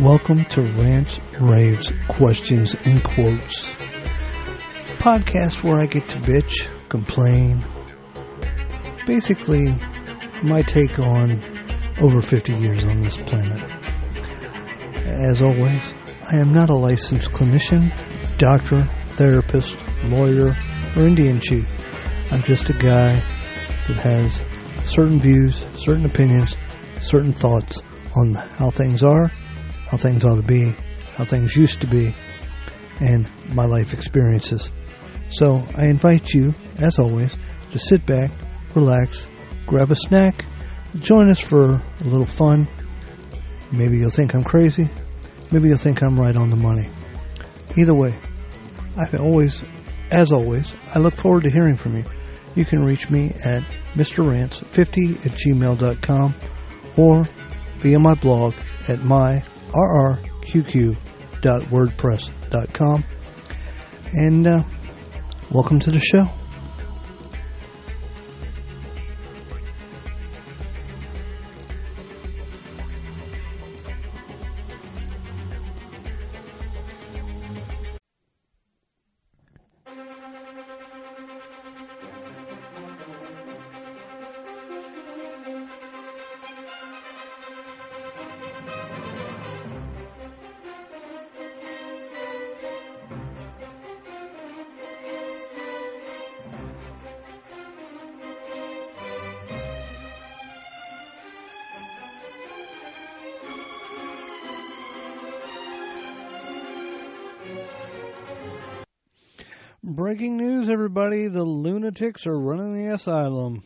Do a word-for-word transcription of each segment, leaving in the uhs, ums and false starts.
Welcome to Rants, Raves, Questions, and Quotes. Podcast where I get to bitch, complain. Basically, my take on over fifty years on this planet. As always, I am not a licensed clinician, doctor, therapist, lawyer, or Indian chief. I'm just a guy that has certain views, certain opinions, certain thoughts on how things are, how things ought to be, how things used to be, and my life experiences. So I invite you, as always, to sit back, relax, grab a snack, join us for a little fun. Maybe you'll think I'm crazy. Maybe you'll think I'm right on the money. Either way, I always, as always, I look forward to hearing from you. You can reach me at Mister Rants fifty at gmail dot com or via my blog at my r r q q dot wordpress dot com. And uh, welcome to the show. Breaking news, everybody. The lunatics are running the asylum.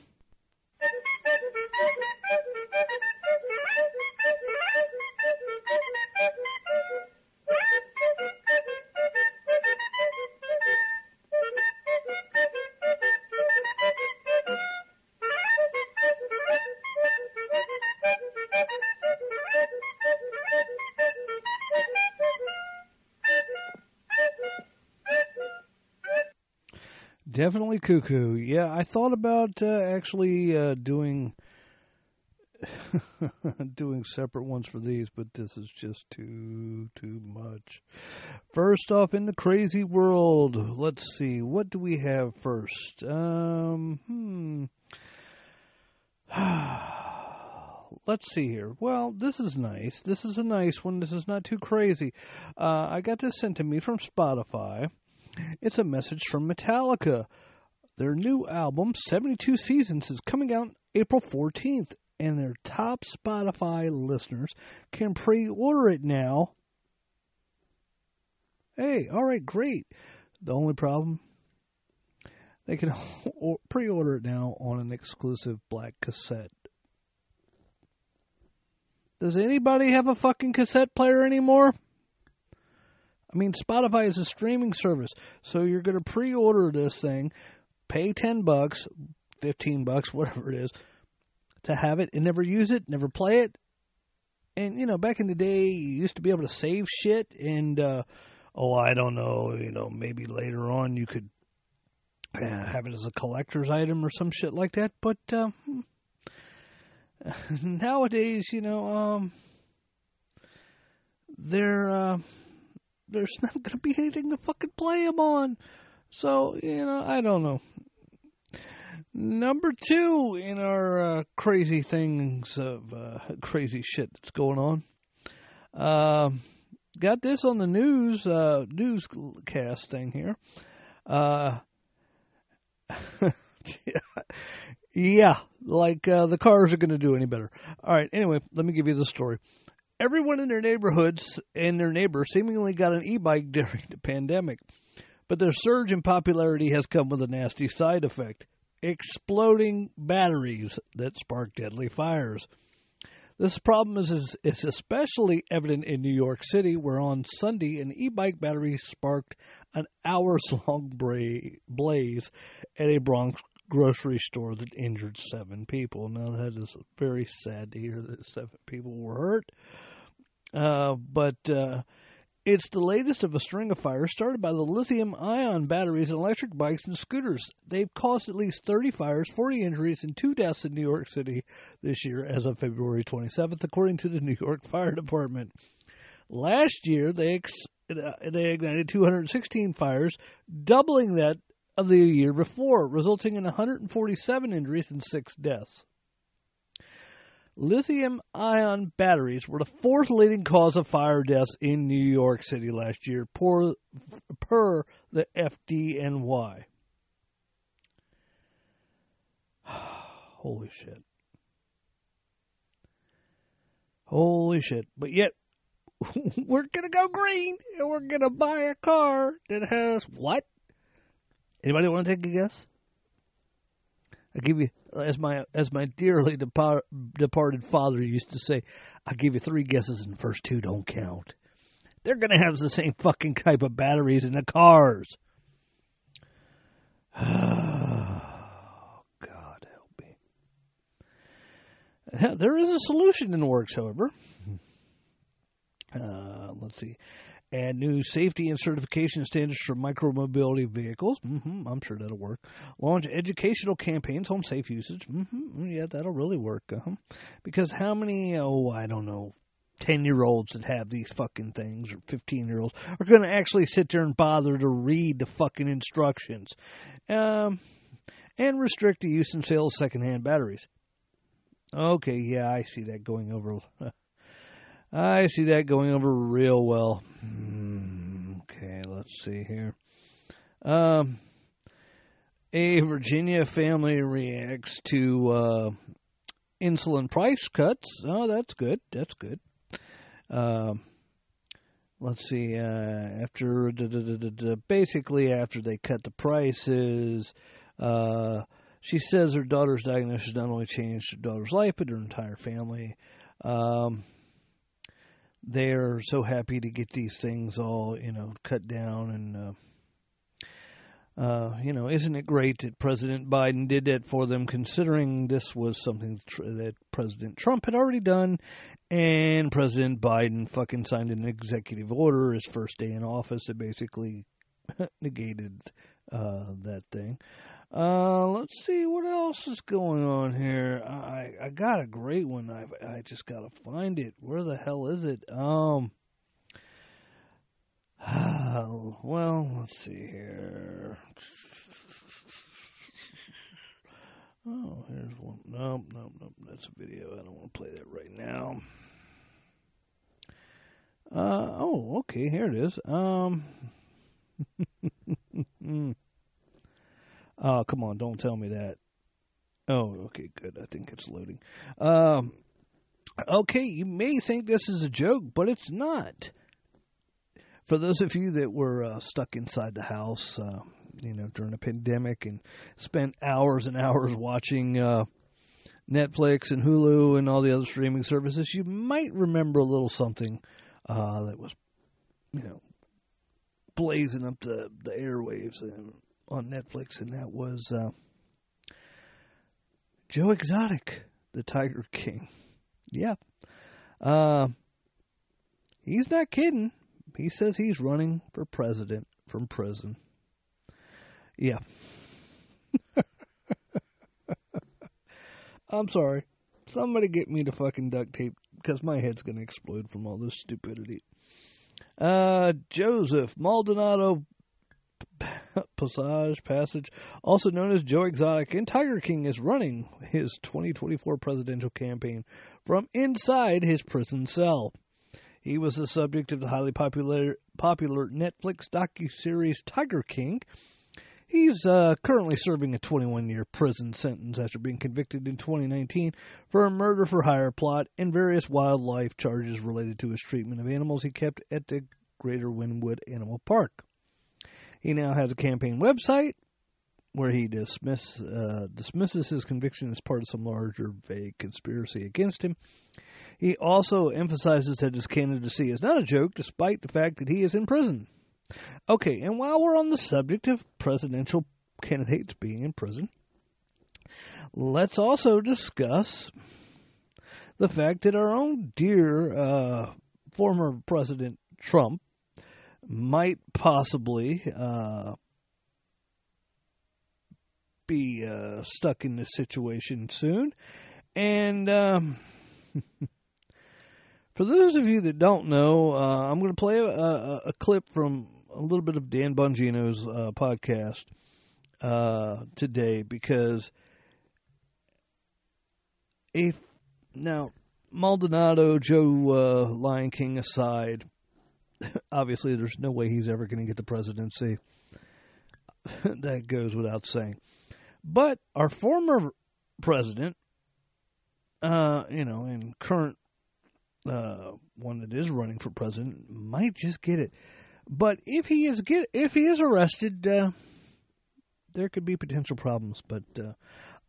Definitely cuckoo. Yeah, I thought about uh, actually uh, doing doing separate ones for these, but this is just too, too much. First off, in the crazy world, let's see. What do we have first? Um, hmm. Let's see here. Well, this is nice. This is a nice one. This is not too crazy. Uh, I got this sent to me from Spotify. It's a message from Metallica. Their new album, seventy-two Seasons, is coming out April fourteenth, and their top Spotify listeners can pre-order it now. Hey, all right, great. The only problem, they can pre-order it now on an exclusive black cassette. Does anybody have a fucking cassette player anymore? I mean, Spotify is a streaming service, so you're going to pre-order this thing, pay ten bucks, fifteen bucks, whatever it is, to have it and never use it, never play it. And, you know, back in the day, you used to be able to save shit and, uh, oh, I don't know, you know, maybe later on you could uh, have it as a collector's item or some shit like that. But uh, nowadays, you know, um, they're... Uh, There's not going to be anything to fucking play them on. So, you know, I don't know. Number two in our uh, crazy things of uh, crazy shit that's going on. Uh, got this on the news, uh, newscast thing here. Uh, yeah, like uh, the cars are going to do any better. All right, anyway, let me give you the story. Everyone in their neighborhoods and their neighbor seemingly got an e-bike during the pandemic, but their surge in popularity has come with a nasty side effect, exploding batteries that spark deadly fires. This problem is, is, is especially evident in New York City, where on Sunday an e-bike battery sparked an hours-long bra- blaze at a Bronx grocery store that injured seven people. Now, that is very sad to hear that seven people were hurt. Uh, but uh, it's the latest of a string of fires started by the lithium-ion batteries in electric bikes and scooters. They've caused at least thirty fires, forty injuries, and two deaths in New York City this year as of February twenty-seventh, according to the New York Fire Department. Last year, they ex- they ignited two hundred sixteen fires, doubling that of the year before, resulting in one hundred forty-seven injuries and six deaths. Lithium-ion batteries were the fourth leading cause of fire deaths in New York City last year, per, per the F D N Y. Holy shit. Holy shit. But yet, we're going to go green, and we're going to buy a car that has what? Anybody want to take a guess? I'll give you, as my as my dearly depart, departed father used to say, I'll give you three guesses and the first two don't count. They're going to have the same fucking type of batteries in the cars. Oh, God help me. Yeah, there is a solution in the works, however. Uh, let's see. And new safety and certification standards for micromobility vehicles. Mm-hmm, I'm sure that'll work. Launch educational campaigns on safe usage. Mm-hmm, yeah, that'll really work. Uh-huh. Because how many, oh, I don't know, ten-year-olds that have these fucking things, or fifteen-year-olds, are going to actually sit there and bother to read the fucking instructions? Um, and restrict the use and sale of secondhand batteries. Okay, yeah, I see that going over... I see that going over real well. Mm, okay, let's see here. Um, a Virginia family reacts to uh, insulin price cuts. Oh, that's good. That's good. Uh, let's see. Uh, after da, da, da, da, da, basically after they cut the prices, uh, she says her daughter's diagnosis not only changed her daughter's life but her entire family. Um, They're so happy to get these things all, you know, cut down. And, uh, uh, you know, isn't it great that President Biden did that for them, considering this was something that President Trump had already done. And President Biden fucking signed an executive order his first day in office that basically negated uh, that thing. Uh, let's see what else is going on here. I, I got a great one. I I just gotta find it. Where the hell is it? Um. Uh, well, let's see here. Oh, here's one. Nope, nope, nope. That's a video. I don't want to play that right now. Uh oh. Okay, here it is. Um. Oh, come on, don't tell me that. Oh, okay, good. I think it's loading. Um, okay, you may think this is a joke, but it's not. For those of you that were uh, stuck inside the house, uh, you know, during the pandemic and spent hours and hours watching uh, Netflix and Hulu and all the other streaming services, you might remember a little something uh, that was, you know, blazing up the, the airwaves and on Netflix, and that was uh, Joe Exotic, the Tiger King. Yeah. Uh, he's not kidding. He says he's running for president from prison. Yeah. I'm sorry. Somebody get me the fucking duct tape, because my head's going to explode from all this stupidity. Uh, Joseph Maldonado... Passage, Passage, also known as Joe Exotic, and Tiger King is running his twenty twenty-four presidential campaign from inside his prison cell. He was the subject of the highly popular popular Netflix docuseries Tiger King. He's uh, currently serving a twenty-one-year prison sentence after being convicted in twenty nineteen for a murder-for-hire plot and various wildlife charges related to his treatment of animals he kept at the Greater Wynwood Animal Park. He now has a campaign website where he dismiss, uh, dismisses his conviction as part of some larger, vague conspiracy against him. He also emphasizes that his candidacy is not a joke, despite the fact that he is in prison. Okay, and while we're on the subject of presidential candidates being in prison, let's also discuss the fact that our own dear uh, former President Trump might possibly uh, be uh, stuck in this situation soon. And um, For those of you that don't know, uh, I'm going to play a, a, a clip from a little bit of Dan Bongino's uh, podcast uh, today, because if now Maldonado, Joe uh, Lion King aside, obviously there's no way he's ever going to get the presidency. That goes without saying. But our former president, uh, you know, and current uh, one that is running for president might just get it. But if he is get if he is arrested, uh, there could be potential problems. But uh,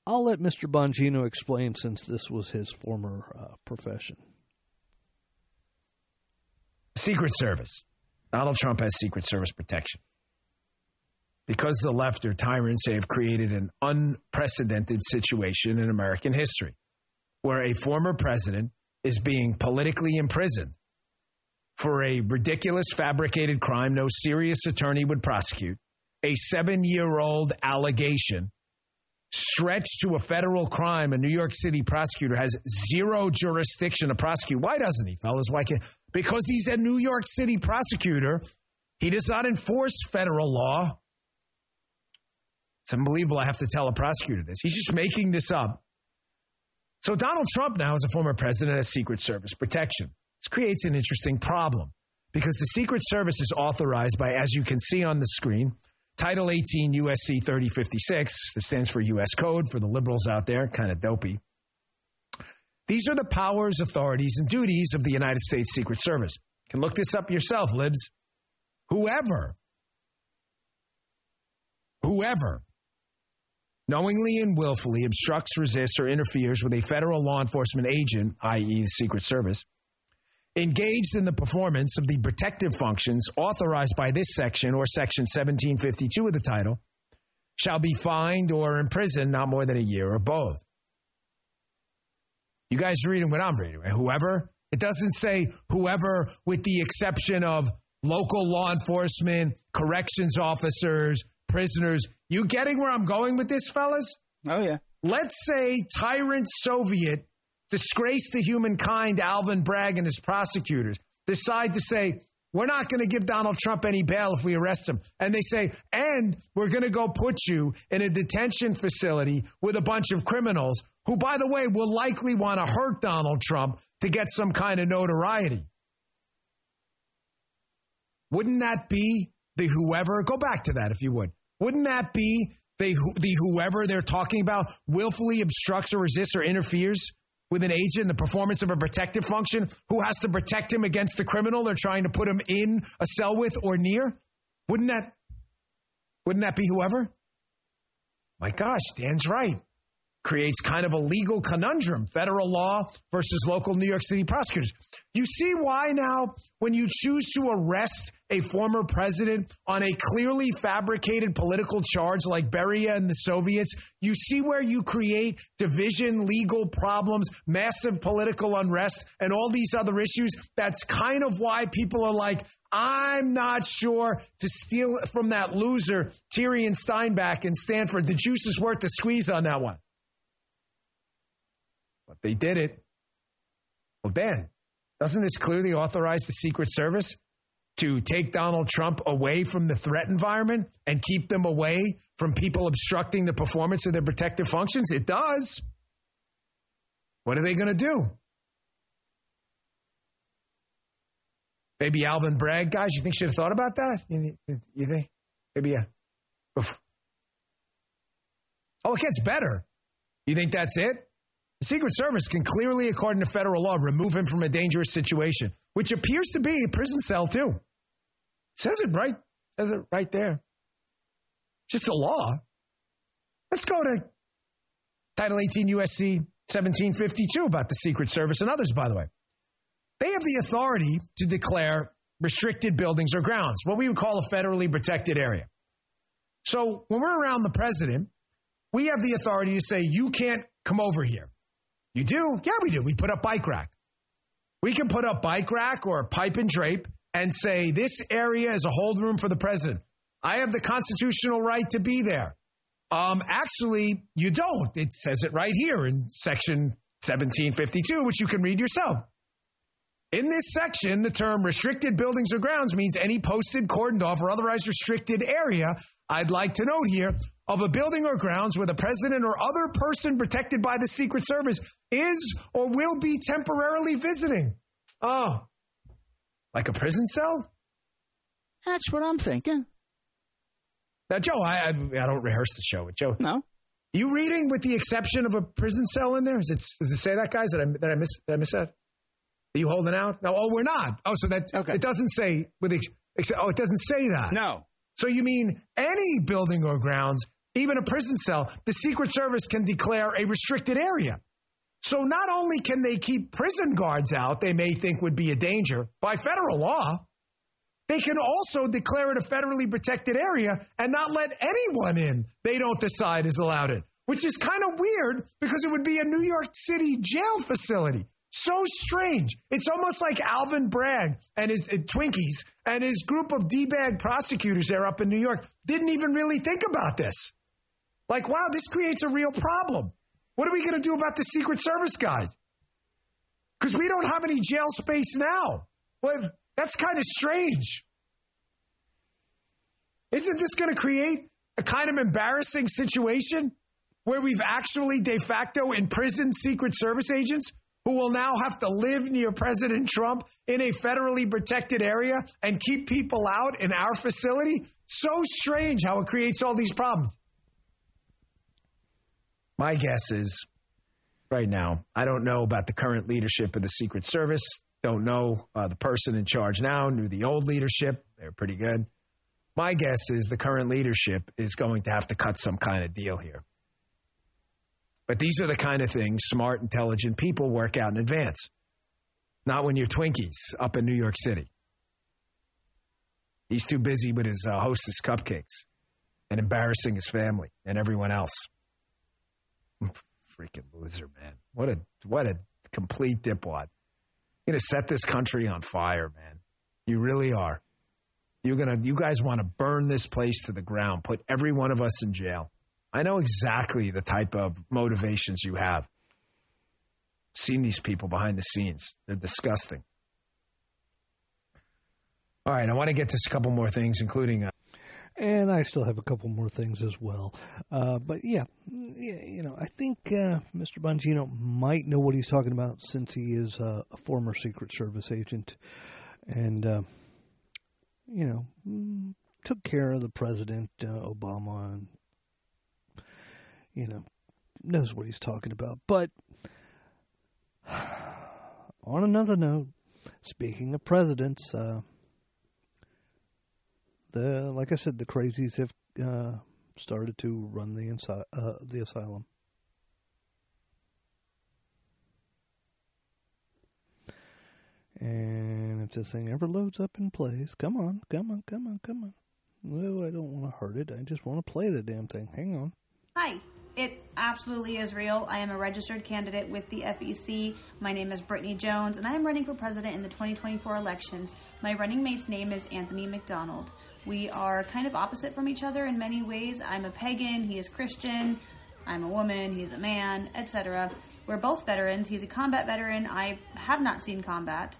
I'll let Mister Bongino explain, since this was his former uh, profession. Secret Service. Donald Trump has Secret Service protection. Because the left are tyrants, they have created an unprecedented situation in American history where a former president is being politically imprisoned for a ridiculous fabricated crime no serious attorney would prosecute, a seven-year-old allegation stretched to a federal crime a New York City prosecutor has zero jurisdiction to prosecute. Why doesn't he, fellas? Why can't? Because he's a New York City prosecutor. He does not enforce federal law. It's unbelievable I have to tell a prosecutor this. He's just making this up. So Donald Trump now, as a former president, has Secret Service protection. This creates an interesting problem because the Secret Service is authorized by, as you can see on the screen, Title eighteen U S C thirty fifty-six. This stands for U S Code for the liberals out there, kind of dopey. These are the powers, authorities, and duties of the United States Secret Service. You can look this up yourself, libs. Whoever, whoever knowingly and willfully obstructs, resists, or interferes with a federal law enforcement agent, that is the Secret Service, engaged in the performance of the protective functions authorized by this section or section seventeen fifty-two of the title, shall be fined or imprisoned not more than a year or both. You guys reading what I'm reading, right? Whoever. It doesn't say whoever with the exception of local law enforcement, corrections officers, prisoners. You getting where I'm going with this, fellas? Oh, yeah. Let's say tyrant Soviet disgrace to humankind, Alvin Bragg and his prosecutors decide to say, we're not going to give Donald Trump any bail if we arrest him. And they say, and we're going to go put you in a detention facility with a bunch of criminals who, by the way, will likely want to hurt Donald Trump to get some kind of notoriety. Wouldn't that be the whoever? Go back to that if you would. Wouldn't that be the, the whoever they're talking about willfully obstructs or resists or interferes with an agent in the performance of a protective function who has to protect him against the criminal they're trying to put him in a cell with or near? Wouldn't that, wouldn't that be whoever? My gosh, Dan's right. Creates kind of a legal conundrum, federal law versus local New York City prosecutors. You see why now when you choose to arrest a former president on a clearly fabricated political charge like Beria and the Soviets, you see where you create division, legal problems, massive political unrest, and all these other issues. That's kind of why people are like, I'm not sure to steal from that loser, Tyrion Steinbeck in Stanford. The juice is worth the squeeze on that one. But they did it. Well, Dan, doesn't this clearly authorize the Secret Service to take Donald Trump away from the threat environment and keep them away from people obstructing the performance of their protective functions? It does. What are they going to do? Maybe Alvin Bragg, guys, you think should have thought about that? You, you think? Maybe, yeah. Oh, it gets better. You think that's it? The Secret Service can clearly, according to federal law, remove him from a dangerous situation, which appears to be a prison cell, too. Says it right, says it right there. Just a law. Let's go to Title eighteen U S C seventeen fifty-two about the Secret Service and others, by the way. They have the authority to declare restricted buildings or grounds, what we would call a federally protected area. So when we're around the president, we have the authority to say, you can't come over here. You do? Yeah, we do. We put up bike rack. We can put up bike rack or pipe and drape and say this area is a holdroom for the president. I have the constitutional right to be there. Um, actually, you don't. It says it right here in section seventeen fifty-two, which you can read yourself. In this section, the term restricted buildings or grounds means any posted, cordoned off, or otherwise restricted area, I'd like to note here, of a building or grounds where the president or other person protected by the Secret Service is or will be temporarily visiting. Oh, like a prison cell? That's what I'm thinking. Now, Joe, I, I, I don't rehearse the show with Joe. No. You reading with the exception of a prison cell in there? Is it, does it say that, guys? Did I, did I miss did I miss that? Are you holding out? No. Oh, we're not. Oh, so that okay. It doesn't say with ex, oh, it doesn't say that. No. So you mean any building or grounds, even a prison cell, the Secret Service can declare a restricted area. So not only can they keep prison guards out, they may think would be a danger by federal law, they can also declare it a federally protected area and not let anyone in they don't decide is allowed in, which is kind of weird because it would be a New York City jail facility. So strange. It's almost like Alvin Bragg and his and Twinkies and his group of D-bag prosecutors there up in New York didn't even really think about this. Like, wow, this creates a real problem. What are we going to do about the Secret Service guys? Because we don't have any jail space now. But that's kind of strange. Isn't this going to create a kind of embarrassing situation where we've actually de facto imprisoned Secret Service agents who will now have to live near President Trump in a federally protected area and keep people out in our facility? So strange how it creates all these problems. My guess is right now, I don't know about the current leadership of the Secret Service. Don't know uh, the person in charge now, knew the old leadership. They're pretty good. My guess is the current leadership is going to have to cut some kind of deal here. But these are the kind of things smart, intelligent people work out in advance. Not when you're Twinkies up in New York City. He's too busy with his uh, Hostess cupcakes and embarrassing his family and everyone else. Freaking loser, man. What a what a complete dipwad. You're going to set this country on fire, man. You really are. You're gonna. You guys want to burn this place to the ground, put every one of us in jail. I know exactly the type of motivations you have. I've seen these people behind the scenes. They're disgusting. All right, I want to get to a couple more things, including... Uh, and I still have a couple more things as well. Uh, but, yeah, you know, I think uh, Mister Bongino might know what he's talking about since he is uh, a former Secret Service agent and, uh, you know, took care of the president, uh, Obama, and you know, knows what he's talking about. But on another note, speaking of presidents, uh, the like I said, the crazies have uh, started to run the insi- uh, the asylum. And if this thing ever loads up in place, come on, come on, come on, come on. No, I don't want to hurt it. I just want to play the damn thing. Hang on. Hi. It absolutely is real. I am a registered candidate with the F E C. My name is Brittany Jones, and I am running for president in the twenty twenty-four elections. My running mate's name is Anthony McDonald. We are kind of opposite from each other in many ways. I'm a pagan. He is Christian. I'm a woman. He's a man, et cetera. We're both veterans. He's a combat veteran. I have not seen combat.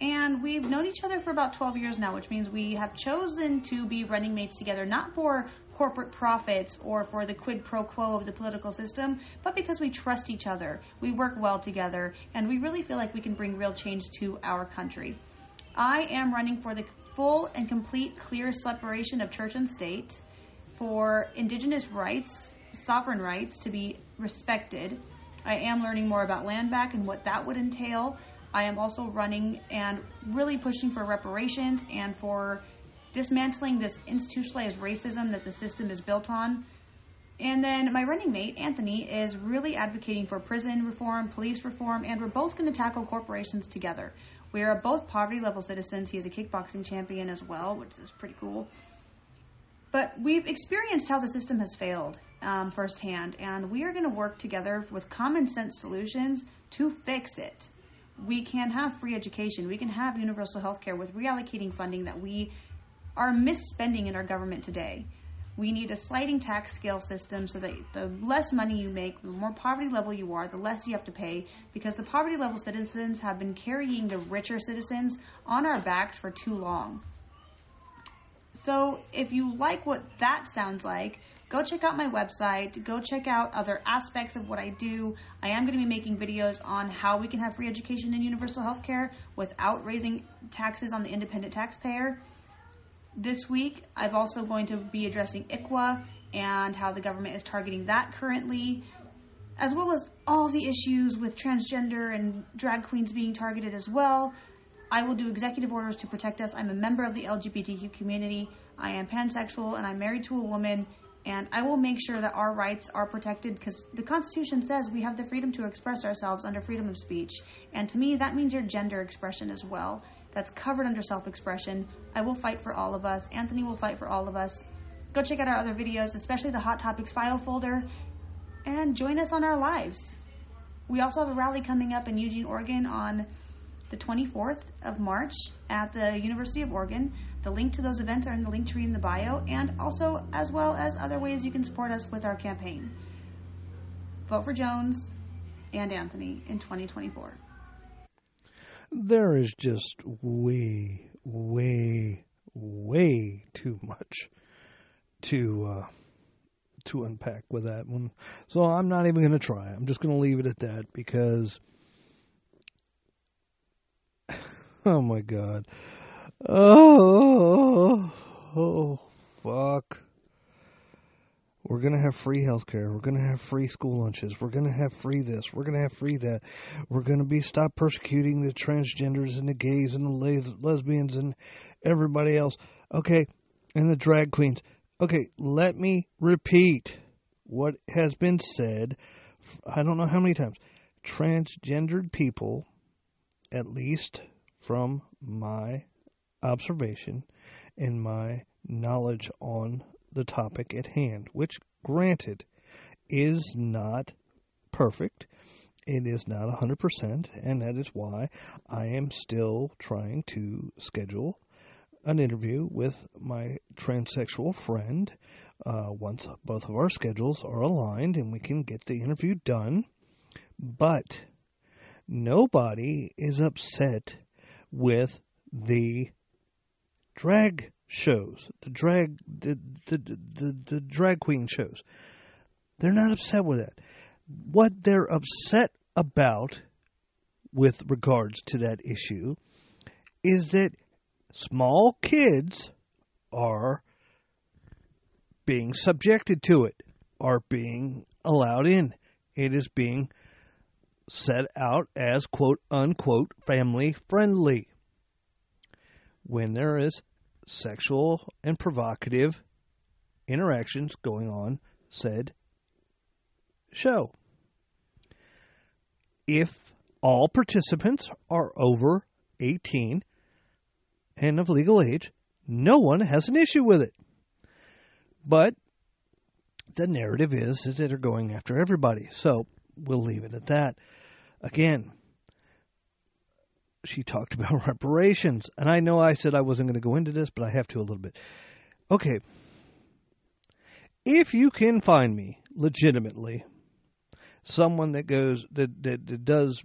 And we've known each other for about twelve years now, which means we have chosen to be running mates together, not for corporate profits or for the quid pro quo of the political system, but because we trust each other, we work well together, and we really feel like we can bring real change to our country. I am running for the full and complete clear separation of church and state, for indigenous rights, sovereign rights to be respected. I am learning more about land back and what that would entail. I am also running and really pushing for reparations and for dismantling this institutionalized racism that the system is built on. And then my running mate, Anthony, is really advocating for prison reform, police reform, and we're both going to tackle corporations together. We are both poverty-level citizens. He is a kickboxing champion as well, which is pretty cool. But we've experienced how the system has failed um, firsthand, and we are going to work together with common sense solutions to fix it. We can have free education. We can have universal health care with reallocating funding that we are misspending in our government today. We need a sliding tax scale system so that the less money you make, the more poverty level you are, the less you have to pay, because the poverty level citizens have been carrying the richer citizens on our backs for too long. So if you like what that sounds like, go check out my website, go check out other aspects of what I do. I am going to be making videos on how we can have free education and universal health care without raising taxes on the independent taxpayer. This week, I'm also going to be addressing I C W A and how the government is targeting that currently, as well as all the issues with transgender and drag queens being targeted as well. I will do executive orders to protect us. I'm a member of the L G B T Q community. I am pansexual and I'm married to a woman. And I will make sure that our rights are protected, because the Constitution says we have the freedom to express ourselves under freedom of speech. And to me, that means your gender expression as well. That's covered under self-expression. I will fight for all of us. Anthony will fight for all of us. Go check out our other videos, especially the Hot Topics file folder, and join us on our lives. We also have a rally coming up in Eugene, Oregon on the twenty-fourth of March at the University of Oregon. The link to those events are in the link tree in the bio, and also as well as other ways you can support us with our campaign. Vote for Jones and Anthony in twenty twenty-four. There is just way, way, way too much to uh, to unpack with that one. So I'm not even going to try. I'm just going to leave it at that, because oh my God. Oh, oh, fuck. We're going to have free healthcare. We're going to have free school lunches. We're going to have free this. We're going to have free that. We're going to be stopped persecuting the transgenders and the gays and the lesbians and everybody else. Okay, and the drag queens. Okay, let me repeat what has been said. I don't know how many times. Transgendered people, at least from my observation and my knowledge on the topic at hand, which granted is not perfect, it is not one hundred percent, and that is why I am still trying to schedule an interview with my transsexual friend uh, once both of our schedules are aligned and we can get the interview done. But nobody is upset with the drag shows, the drag, the, the the the drag queen shows. They're not upset with that. What they're upset about with regards to that issue is that small kids are being subjected to it, are being allowed in. It is being set out as quote unquote family friendly. When there is sexual and provocative interactions going on, said show. If all participants are over eighteen and of legal age, no one has an issue with it. But the narrative is, is that they're going after everybody. So we'll leave it at that. Again, she talked about reparations. And I know I said I wasn't going to go into this, but I have to a little bit. Okay. If you can find me legitimately someone that goes, that, that, that does,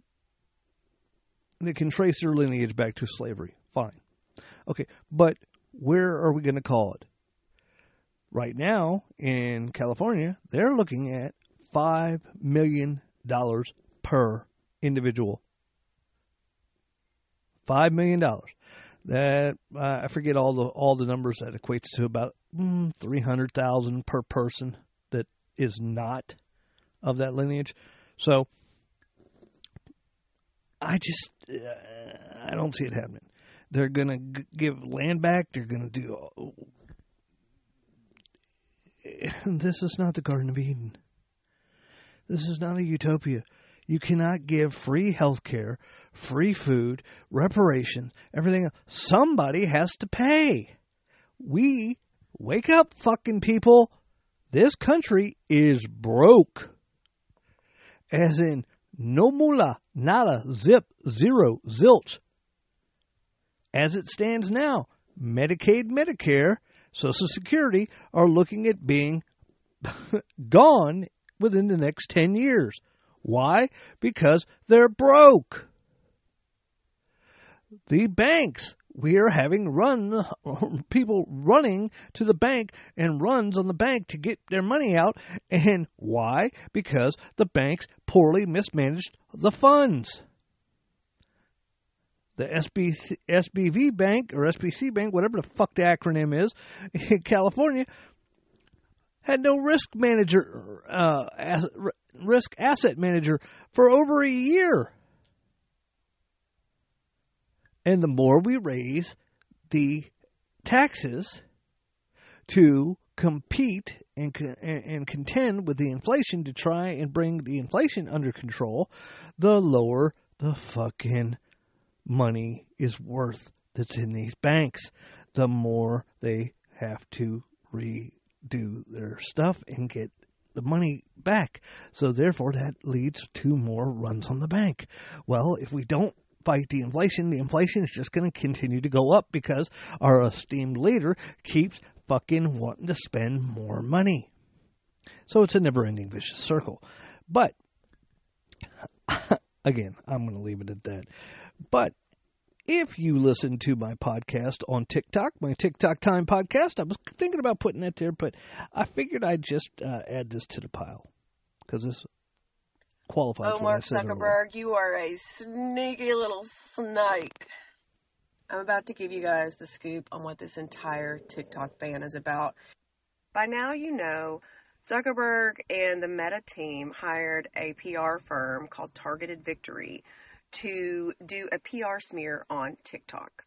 that can trace their lineage back to slavery, fine. Okay. But where are we going to call it? Right now in California, they're looking at five million dollars per individual. Five million dollars. That uh, I forget all the all the numbers. That equates to about mm, three hundred thousand per person that is not of that lineage. So I just uh, I don't see it happening. They're gonna g- give land back. They're gonna do. Oh, this is not the Garden of Eden. This is not a utopia. You cannot give free health care, free food, reparations, everything else. Somebody has to pay. We, wake up, fucking people. This country is broke. As in, no moolah, nada, zip, zero, zilch. As it stands now, Medicaid, Medicare, Social Security are looking at being gone within the next ten years. Why? Because they're broke. The banks. We are having run people running to the bank and runs on the bank to get their money out. And why? Because the banks poorly mismanaged the funds. The S B C, S B V bank or S B C bank, whatever the fuck the acronym is, in California had no risk manager, uh, as, risk asset manager for over a year. And the more we raise the taxes to compete and, and contend with the inflation to try and bring the inflation under control, the lower the fucking money is worth that's in these banks. The more they have to redo their stuff and get the money back. So therefore that leads to more runs on the bank. Well, if we don't fight the inflation, the inflation is just going to continue to go up because our esteemed leader keeps fucking wanting to spend more money. So it's a never-ending vicious circle. But, again, I'm going to leave it at that. But if you listen to my podcast on TikTok, my TikTok Time podcast, I was thinking about putting that there, but I figured I'd just uh, add this to the pile because this qualified. Oh, Mark Zuckerberg, you are a sneaky little snake. I'm about to give you guys the scoop on what this entire TikTok ban is about. By now you know, Zuckerberg and the Meta team hired a P R firm called Targeted Victory to do a P R smear on TikTok.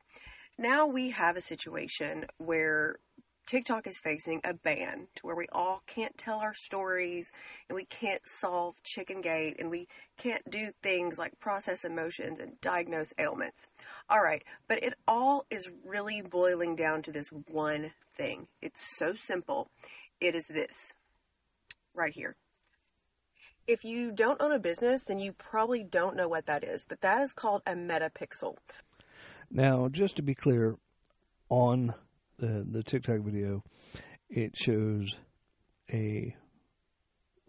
Now we have a situation where TikTok is facing a ban to where we all can't tell our stories and we can't solve Chickengate and we can't do things like process emotions and diagnose ailments. All right, but it all is really boiling down to this one thing. It's so simple. It is this right here. If you don't own a business, then you probably don't know what that is, but that is called a metapixel. Now, just to be clear, on The, the TikTok video, it shows a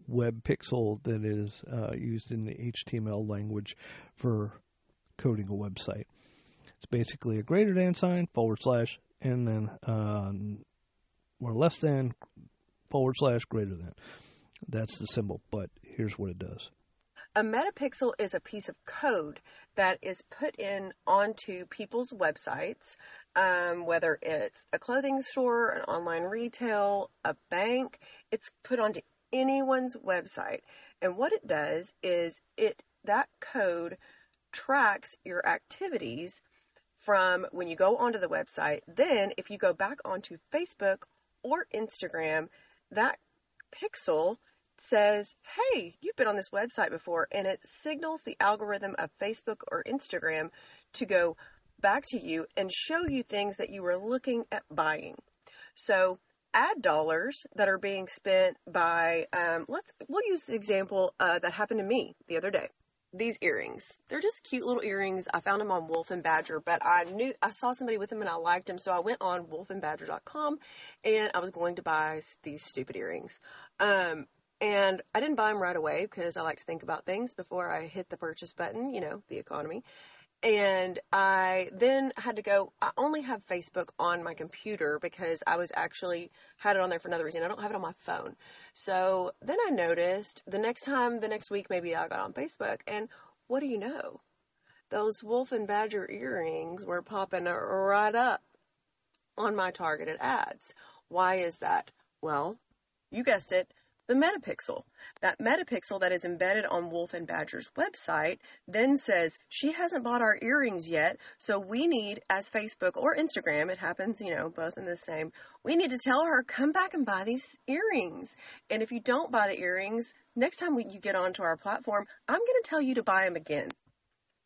web pixel that is uh, used in the H T M L language for coding a website. It's basically a greater than sign, forward slash, and then um, or less than, forward slash, greater than. That's the symbol, but here's what it does. A metapixel is a piece of code that is put in onto people's websites, um, whether it's a clothing store, an online retail, a bank. It's put onto anyone's website. And what it does is it that code tracks your activities from when you go onto the website. Then if you go back onto Facebook or Instagram, that pixel says, hey, you've been on this website before, and it signals the algorithm of Facebook or Instagram to go back to you and show you things that you were looking at buying. So ad dollars that are being spent by, um, let's, we'll use the example uh, that happened to me the other day. These earrings, they're just cute little earrings. I found them on Wolf and Badger, but I knew I saw somebody with them and I liked them. So I went on wolf and badger dot com and I was going to buy these stupid earrings. Um, And I didn't buy them right away because I like to think about things before I hit the purchase button, you know, the economy. And I then had to go, I only have Facebook on my computer because I was actually had it on there for another reason. I don't have it on my phone. So then I noticed the next time, the next week, maybe I got on Facebook and what do you know? Those Wolf and Badger earrings were popping right up on my targeted ads. Why is that? Well, you guessed it. The metapixel. That metapixel that is embedded on Wolf and Badger's website then says, she hasn't bought our earrings yet, so we need, as Facebook or Instagram, it happens, you know, both in the same, we need to tell her, come back and buy these earrings. And if you don't buy the earrings, next time we, you get onto our platform, I'm going to tell you to buy them again.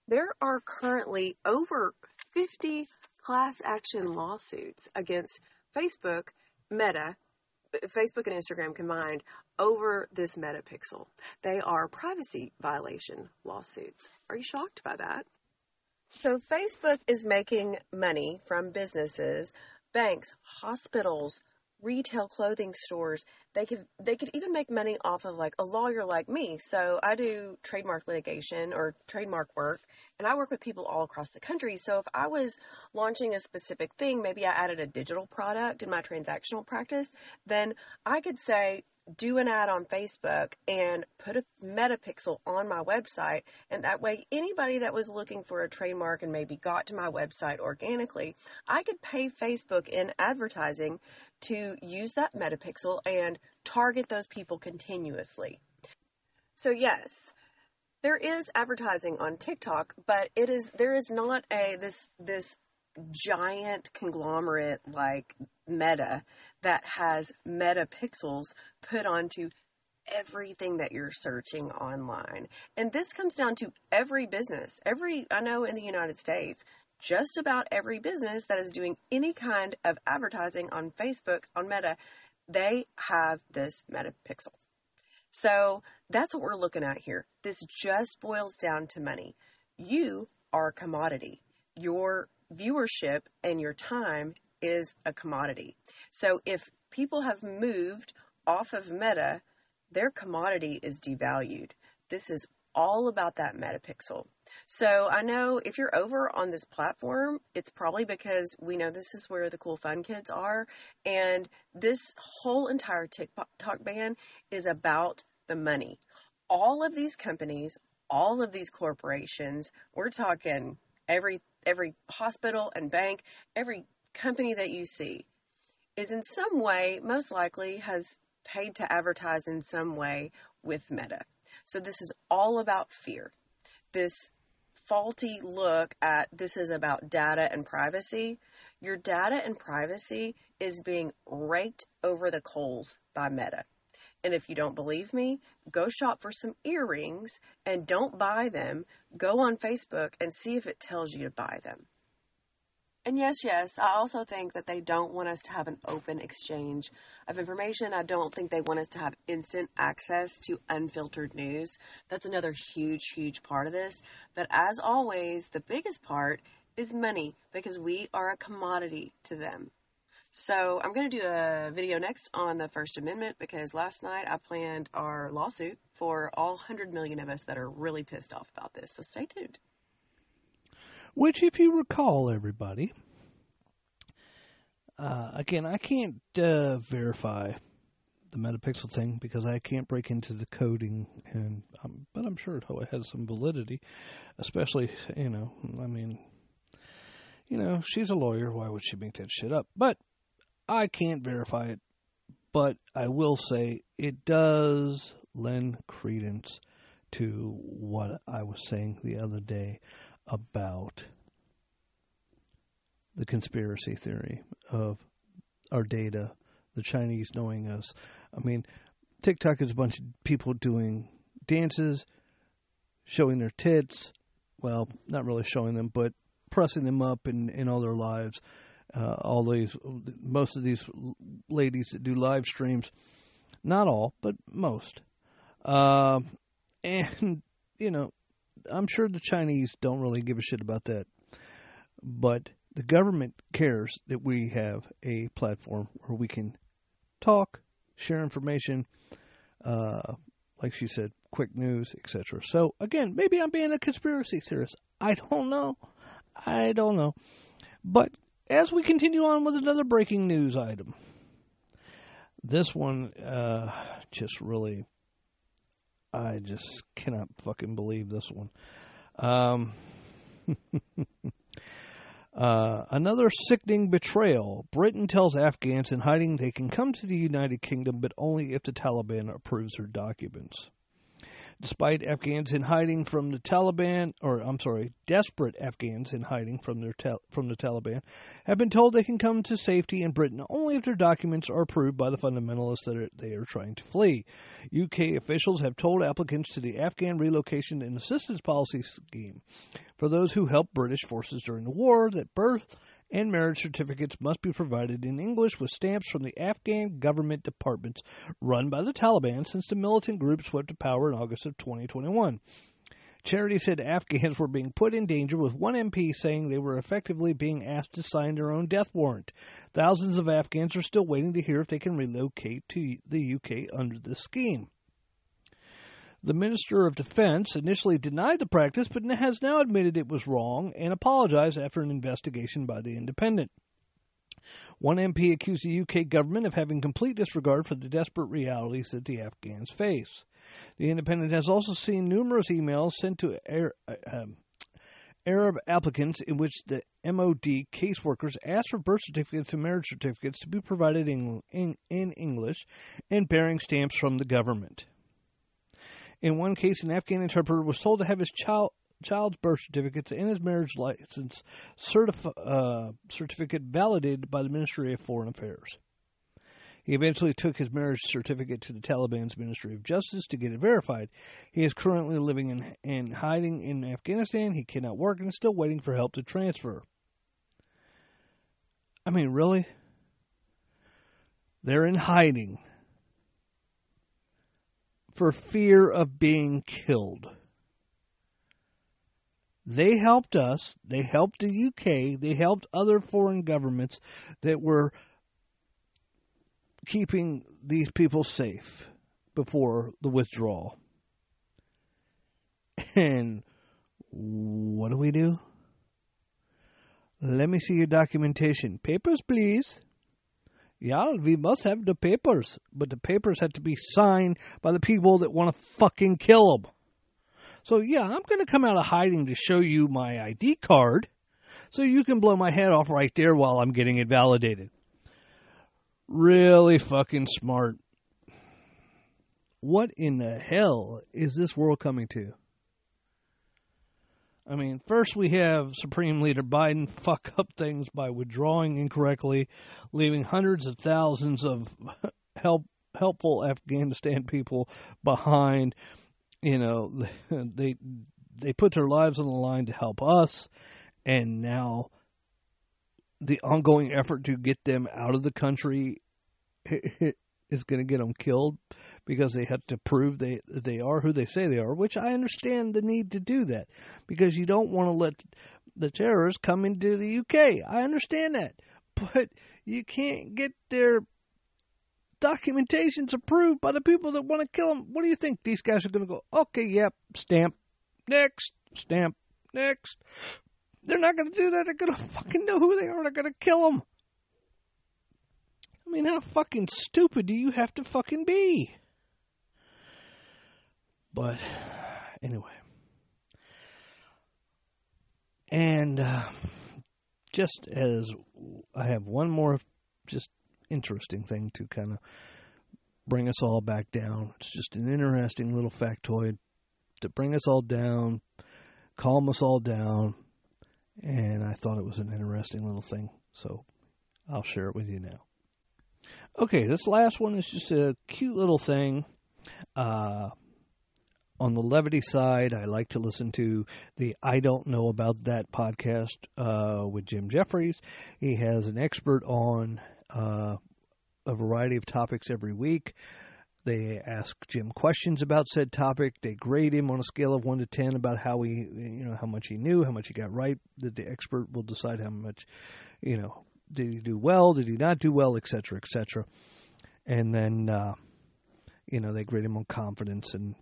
There are currently over fifty class action lawsuits against Facebook, Meta, Facebook and Instagram combined over this metapixel. They are privacy violation lawsuits. Are you shocked by that? So Facebook is making money from businesses banks, hospitals, retail clothing stores. They could they could even make money off of like a lawyer like me. So I do trademark litigation or trademark work, and I work with people all across the country. So if I was launching a specific thing, maybe I added a digital product in my transactional practice, then I could say, do an ad on Facebook and put a metapixel on my website. And that way, anybody that was looking for a trademark and maybe got to my website organically, I could pay Facebook in advertising to use that metapixel and target those people continuously. So yes, there is advertising on TikTok, but it is, there is not a, this, this giant conglomerate like Meta that has metapixels put onto everything that you're searching online. And this comes down to every business. Every, I know in the United States, just about every business that is doing any kind of advertising on Facebook, on Meta, they have this metapixel. So that's what we're looking at here. This just boils down to money. You are a commodity. Your viewership and your time is a commodity. So if people have moved off of Meta, their commodity is devalued. This is all about that metapixel. So I know if you're over on this platform, it's probably because we know this is where the cool fun kids are. And this whole entire TikTok ban is about the money. All of these companies, all of these corporations, we're talking every, every hospital and bank, every company that you see is in some way, most likely has paid to advertise in some way with Meta. So this is all about fear. This faulty look at this is about data and privacy. Your data and privacy is being raked over the coals by Meta. And if you don't believe me, go shop for some earrings and don't buy them. Go on Facebook and see if it tells you to buy them. And yes, yes, I also think that they don't want us to have an open exchange of information. I don't think they want us to have instant access to unfiltered news. That's another huge, huge part of this. But as always, the biggest part is money, because we are a commodity to them. So I'm going to do a video next on the First Amendment, because last night I planned our lawsuit for all one hundred million of us that are really pissed off about this. So stay tuned. Which, if you recall, everybody, uh, again, I can't uh, verify the metapixel thing because I can't break into the coding, and um, but I'm sure it has some validity, especially, you know, I mean, you know, she's a lawyer. Why would she make that shit up? But I can't verify it, but I will say it does lend credence to what I was saying the other day about the conspiracy theory of our data, the Chinese knowing us. I mean, TikTok is a bunch of people doing dances, showing their tits. Well, not really showing them, but pressing them up in, in all their lives. Uh, all these, most of these ladies that do live streams, not all, but most. Uh, and, you know, I'm sure the Chinese don't really give a shit about that, but the government cares that we have a platform where we can talk, share information, uh, like she said, quick news, et cetera. So again, maybe I'm being a conspiracy theorist. I don't know. I don't know. But as we continue on with another breaking news item, this one uh, just really... I just cannot fucking believe this one. Um, uh, another sickening betrayal. Britain tells Afghans in hiding they can come to the United Kingdom, but only if the Taliban approves their documents. Despite Afghans in hiding from the Taliban, or I'm sorry, desperate Afghans in hiding from their ta- from the Taliban, have been told they can come to safety in Britain only if their documents are approved by the fundamentalists that are, they are trying to flee. U K officials have told applicants to the Afghan Relocation and Assistance Policy Scheme for those who helped British forces during the war that birth and marriage certificates must be provided in English with stamps from the Afghan government departments run by the Taliban since the militant group swept to power in August of twenty twenty-one. Charity said Afghans were being put in danger, with one M P saying they were effectively being asked to sign their own death warrant. Thousands of Afghans are still waiting to hear if they can relocate to the U K under the scheme. The Minister of Defense initially denied the practice, but has now admitted it was wrong and apologized after an investigation by The Independent. One M P accused the U K government of having complete disregard for the desperate realities that the Afghans face. The Independent has also seen numerous emails sent to Air, uh, Arab applicants in which the M O D caseworkers asked for birth certificates and marriage certificates to be provided in, in, in English and bearing stamps from the government. In one case, an Afghan interpreter was told to have his child, child's birth certificates and his marriage license certifi- uh, certificate validated by the Ministry of Foreign Affairs. He eventually took his marriage certificate to the Taliban's Ministry of Justice to get it verified. He is currently living in, and hiding in Afghanistan. He cannot work and is still waiting for help to transfer. I mean, really? They're in hiding for fear of being killed. They helped us. They helped the U K. They helped other foreign governments that were keeping these people safe before the withdrawal. And what do we do? Let me see your documentation. Papers, please. Yeah, we must have the papers, but the papers have to be signed by the people that want to fucking kill them. So, yeah, I'm going to come out of hiding to show you my I D card so you can blow my head off right there while I'm getting it validated. Really fucking smart. What in the hell is this world coming to? I mean, first we have Supreme Leader Biden fuck up things by withdrawing incorrectly, leaving hundreds of thousands of help, helpful Afghanistan people behind. You know, they they put their lives on the line to help us, and now the ongoing effort to get them out of the country is going to get them killed because they have to prove they they are who they say they are, which I understand the need to do that because you don't want to let the terrorists come into the U K. I understand that, but you can't get their documentations approved by the people that want to kill them. What do you think? These guys are going to go, okay, yep, stamp, next, stamp, next. They're not going to do that. They're going to fucking know who they are. They're going to kill them. I mean, how fucking stupid do you have to fucking be? But anyway. And uh, just as I have one more just interesting thing to kind of bring us all back down. It's just an interesting little factoid to bring us all down, calm us all down. And I thought it was an interesting little thing, so I'll share it with you now. Okay, this last one is just a cute little thing. Uh, on the levity side, I like to listen to the I Don't Know About That podcast uh, with Jim Jefferies. He has an expert on uh, a variety of topics every week. They ask Jim questions about said topic. They grade him on a scale of one to ten about how he, you know, how much he knew, how much he got right. That the expert will decide how much, you know, did he do well, did he not do well, et cetera, et cetera. And then, uh, you know, they grade him on confidence and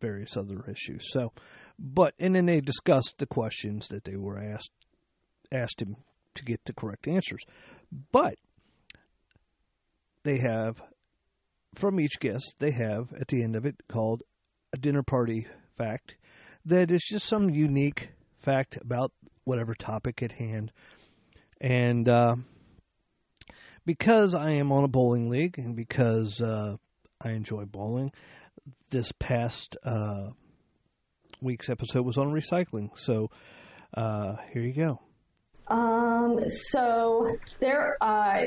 various other issues. So, but and then they discuss the questions that they were asked asked him to get the correct answers. But they have. From each guest, they have, at the end of it, called a dinner party fact that is just some unique fact about whatever topic at hand. And uh, because I am on a bowling league and because uh, I enjoy bowling, this past uh, week's episode was on recycling. So uh, here you go. Um. So there are... Uh...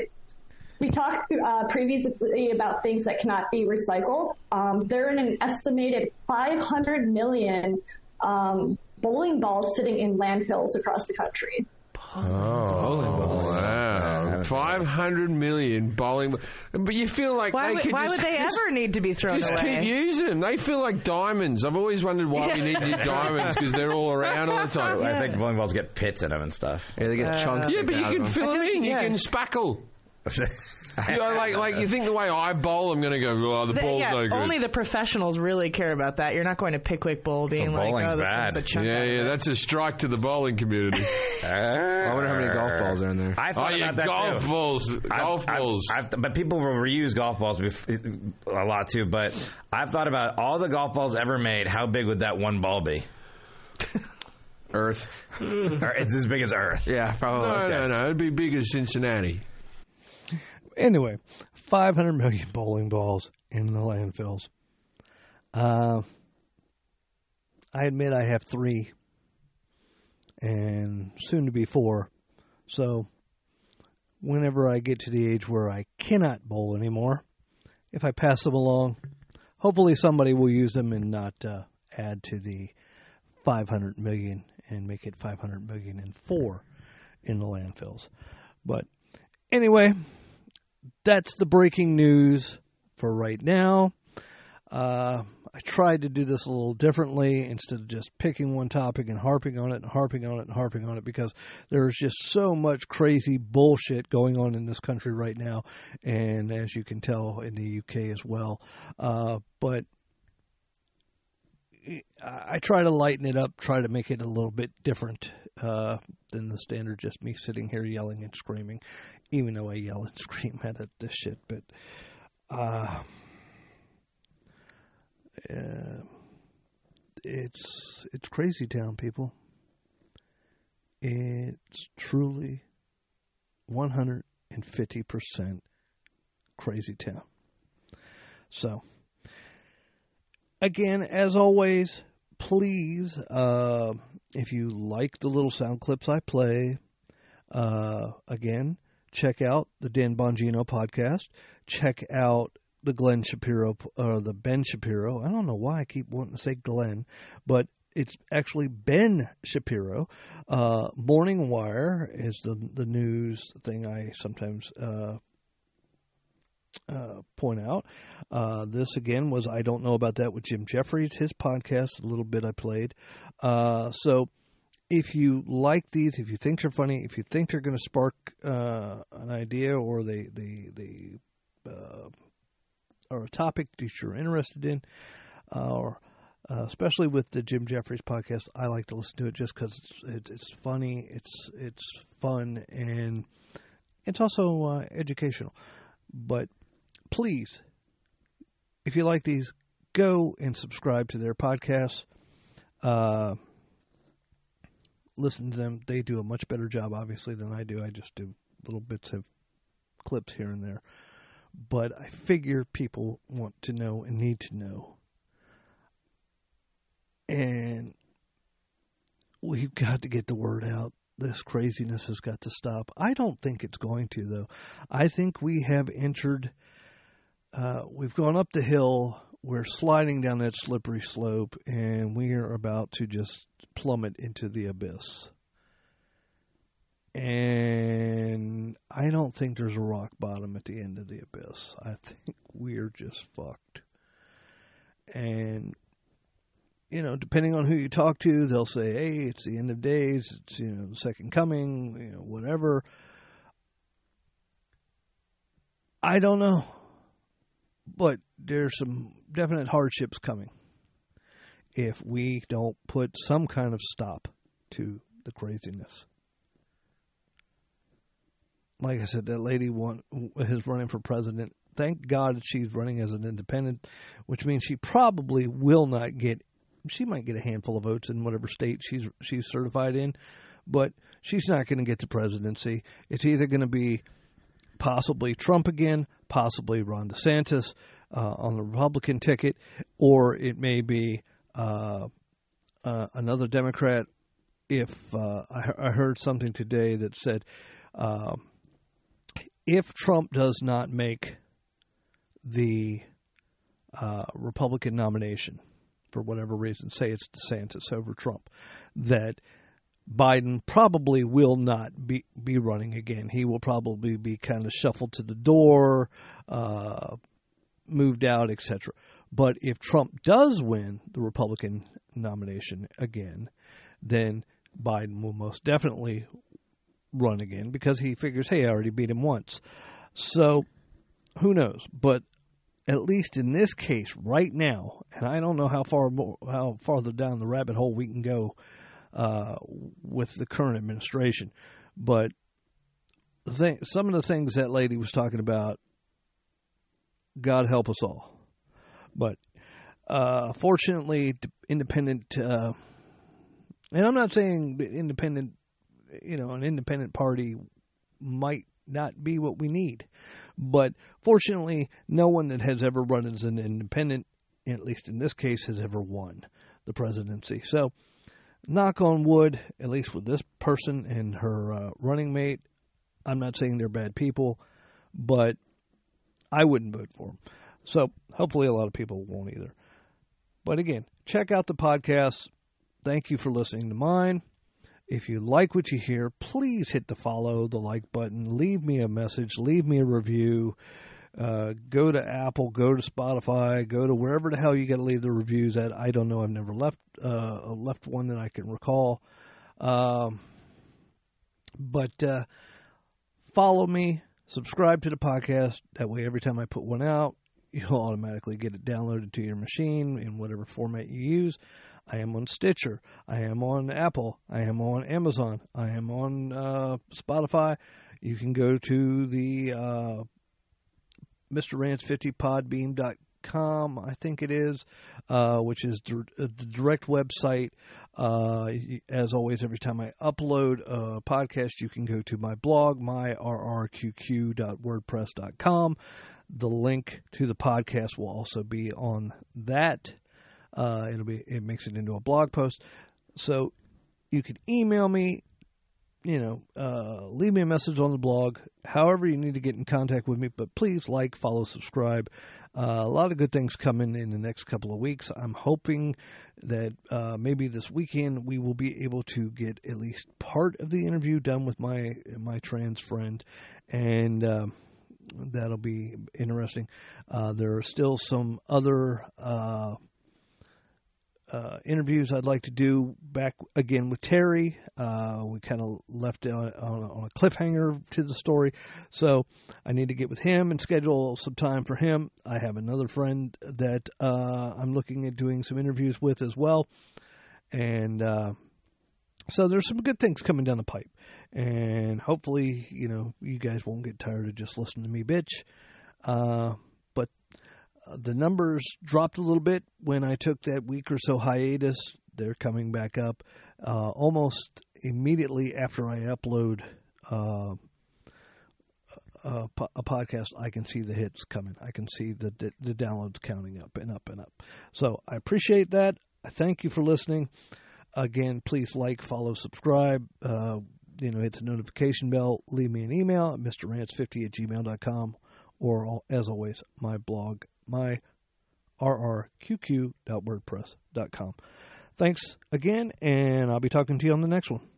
We talked uh, previously about things that cannot be recycled. Um, there are an estimated five hundred million um, bowling balls sitting in landfills across the country. Polling oh, wow. five hundred million bowling balls. But you feel like why they would, could why just, would they ever need to be thrown just away? Just keep using them. They feel like diamonds. I've always wondered why yeah. we need new diamonds because they're all around all the time. I think bowling balls get pits in them and stuff. Yeah, they get uh, chunks. Yeah, but you can fill them in. You can spackle. You know, like, like you think the way I bowl, I'm going to go, oh, the, the ball's yeah, no good. Only the professionals really care about that. You're not going to Pickwick Bowl being so like, oh, this bad. One's a chunk. Yeah, yeah, that's a strike to the bowling community. I wonder how many golf balls are in there. I thought oh, about yeah, that golf too. Balls, golf I've, balls. I've, I've, but people will reuse golf balls bef- a lot too, but I've thought about all the golf balls ever made, how big would that one ball be? Earth. It's as big as Earth. Yeah, probably. No, like no, that. no. It'd be big as Cincinnati. Anyway, five hundred million bowling balls in the landfills. Uh, I admit I have three and soon to be four. So whenever I get to the age where I cannot bowl anymore, if I pass them along, hopefully somebody will use them and not uh, add to the five hundred million and make it five hundred million and four in the landfills. But anyway... That's the breaking news for right now. Uh, I tried to do this a little differently instead of just picking one topic and harping on it and harping on it and harping on it because there's just so much crazy bullshit going on in this country right now. And as you can tell, in the U K as well. Uh, but I try to lighten it up, try to make it a little bit different uh, than the standard, just me sitting here yelling and screaming, even though I yell and scream at it, this shit. But uh, uh, it's it's crazy town, people. It's truly one hundred fifty percent crazy town. So... Again, as always, please, uh, if you like the little sound clips I play, uh, again, check out the Dan Bongino podcast. Check out the Glenn Shapiro, or the Ben Shapiro. I don't know why I keep wanting to say Glenn, but it's actually Ben Shapiro. Uh, Morning Wire is the, the news thing I sometimes uh Uh, point out. Uh, this again was I Don't Know About That with Jim Jefferies, his podcast, a little bit I played. Uh, so if you like these, if you think they're funny, if you think they're going to spark uh, an idea or the, the, the, uh, or a topic that you're interested in, uh, or uh, especially with the Jim Jefferies podcast, I like to listen to it just because it's, it's funny, it's, it's fun, and it's also uh, educational. But please, if you like these, go and subscribe to their podcasts. Uh, listen to them. They do a much better job, obviously, than I do. I just do little bits of clips here and there. But I figure people want to know and need to know. And we've got to get the word out. This craziness has got to stop. I don't think it's going to, though. I think we have entered, uh, we've gone up the hill, we're sliding down that slippery slope, and we are about to just plummet into the abyss. And I don't think there's a rock bottom at the end of the abyss. I think we're just fucked. And... You know, depending on who you talk to, they'll say, hey, it's the end of days, it's, you know, the second coming, you know, whatever. I don't know. But there's some definite hardships coming if we don't put some kind of stop to the craziness. Like I said, that lady won, is running for president. Thank God she's running as an independent, which means she probably will not get She might get a handful of votes in whatever state she's she's certified in, but she's not going to get the presidency. It's either going to be possibly Trump again, possibly Ron DeSantis uh, on the Republican ticket, or it may be uh, uh, another Democrat. If uh, I, I heard something today that said uh, if Trump does not make the uh, Republican nomination, for whatever reason, say it's DeSantis over Trump, that Biden probably will not be, be running again. He will probably be kind of shuffled to the door, uh, moved out, et cetera. But if Trump does win the Republican nomination again, then Biden will most definitely run again because he figures, hey, I already beat him once. So who knows? But at least in this case right now, and I don't know how far more, how farther down the rabbit hole we can go uh, with the current administration, but th- some of the things that lady was talking about, God help us all. But uh, fortunately, independent, uh, and I'm not saying independent, you know, an independent party might not be what we need. But fortunately, no one that has ever run as an independent, at least in this case, has ever won the presidency. So knock on wood, at least with this person and her uh, running mate, I'm not saying they're bad people, but I wouldn't vote for them. So hopefully a lot of people won't either. But again, check out the podcast. Thank you for listening to mine. If you like what you hear, please hit the follow, the like button, leave me a message, leave me a review, uh, go to Apple, go to Spotify, go to wherever the hell you got to leave the reviews at. I don't know. I've never left uh, left one that I can recall. Um, but uh, follow me, subscribe to the podcast. That way every time I put one out, you'll automatically get it downloaded to your machine in whatever format you use. I am on Stitcher. I am on Apple. I am on Amazon. I am on uh, Spotify. You can go to the uh, Mister Rants fifty Podbeam dot com, I think it is, uh, which is the direct website. Uh, as always, every time I upload a podcast, you can go to my blog, my r r q q dot wordpress dot com. The link to the podcast will also be on that. Uh, it'll be, it makes it into a blog post. So you can email me, you know, uh, leave me a message on the blog, however you need to get in contact with me, but please like, follow, subscribe. Uh, a lot of good things coming in the next couple of weeks. I'm hoping that, uh, maybe this weekend we will be able to get at least part of the interview done with my, my trans friend. And, um, uh, that'll be interesting. Uh, there are still some other, uh, Uh, interviews I'd like to do back again with Terry. Uh, we kind of left it on, on, on a cliffhanger to the story. So I need to get with him and schedule some time for him. I have another friend that uh, I'm looking at doing some interviews with as well. And uh, so there's some good things coming down the pipe. And hopefully, you know, you guys won't get tired of just listening to me, bitch. Uh, but the numbers dropped a little bit when I took that week or so hiatus. They're coming back up uh, almost immediately after I upload uh, a, a podcast. I can see the hits coming. I can see the, the the downloads counting up and up and up. So I appreciate that. I thank you for listening. Again, please like, follow, subscribe. Uh, you know, hit the notification bell. Leave me an email at Mister Rants fifty at gmail dot com or, as always, my blog, my r r q q dot wordpress dot com. Thanks again, and I'll be talking to you on the next one.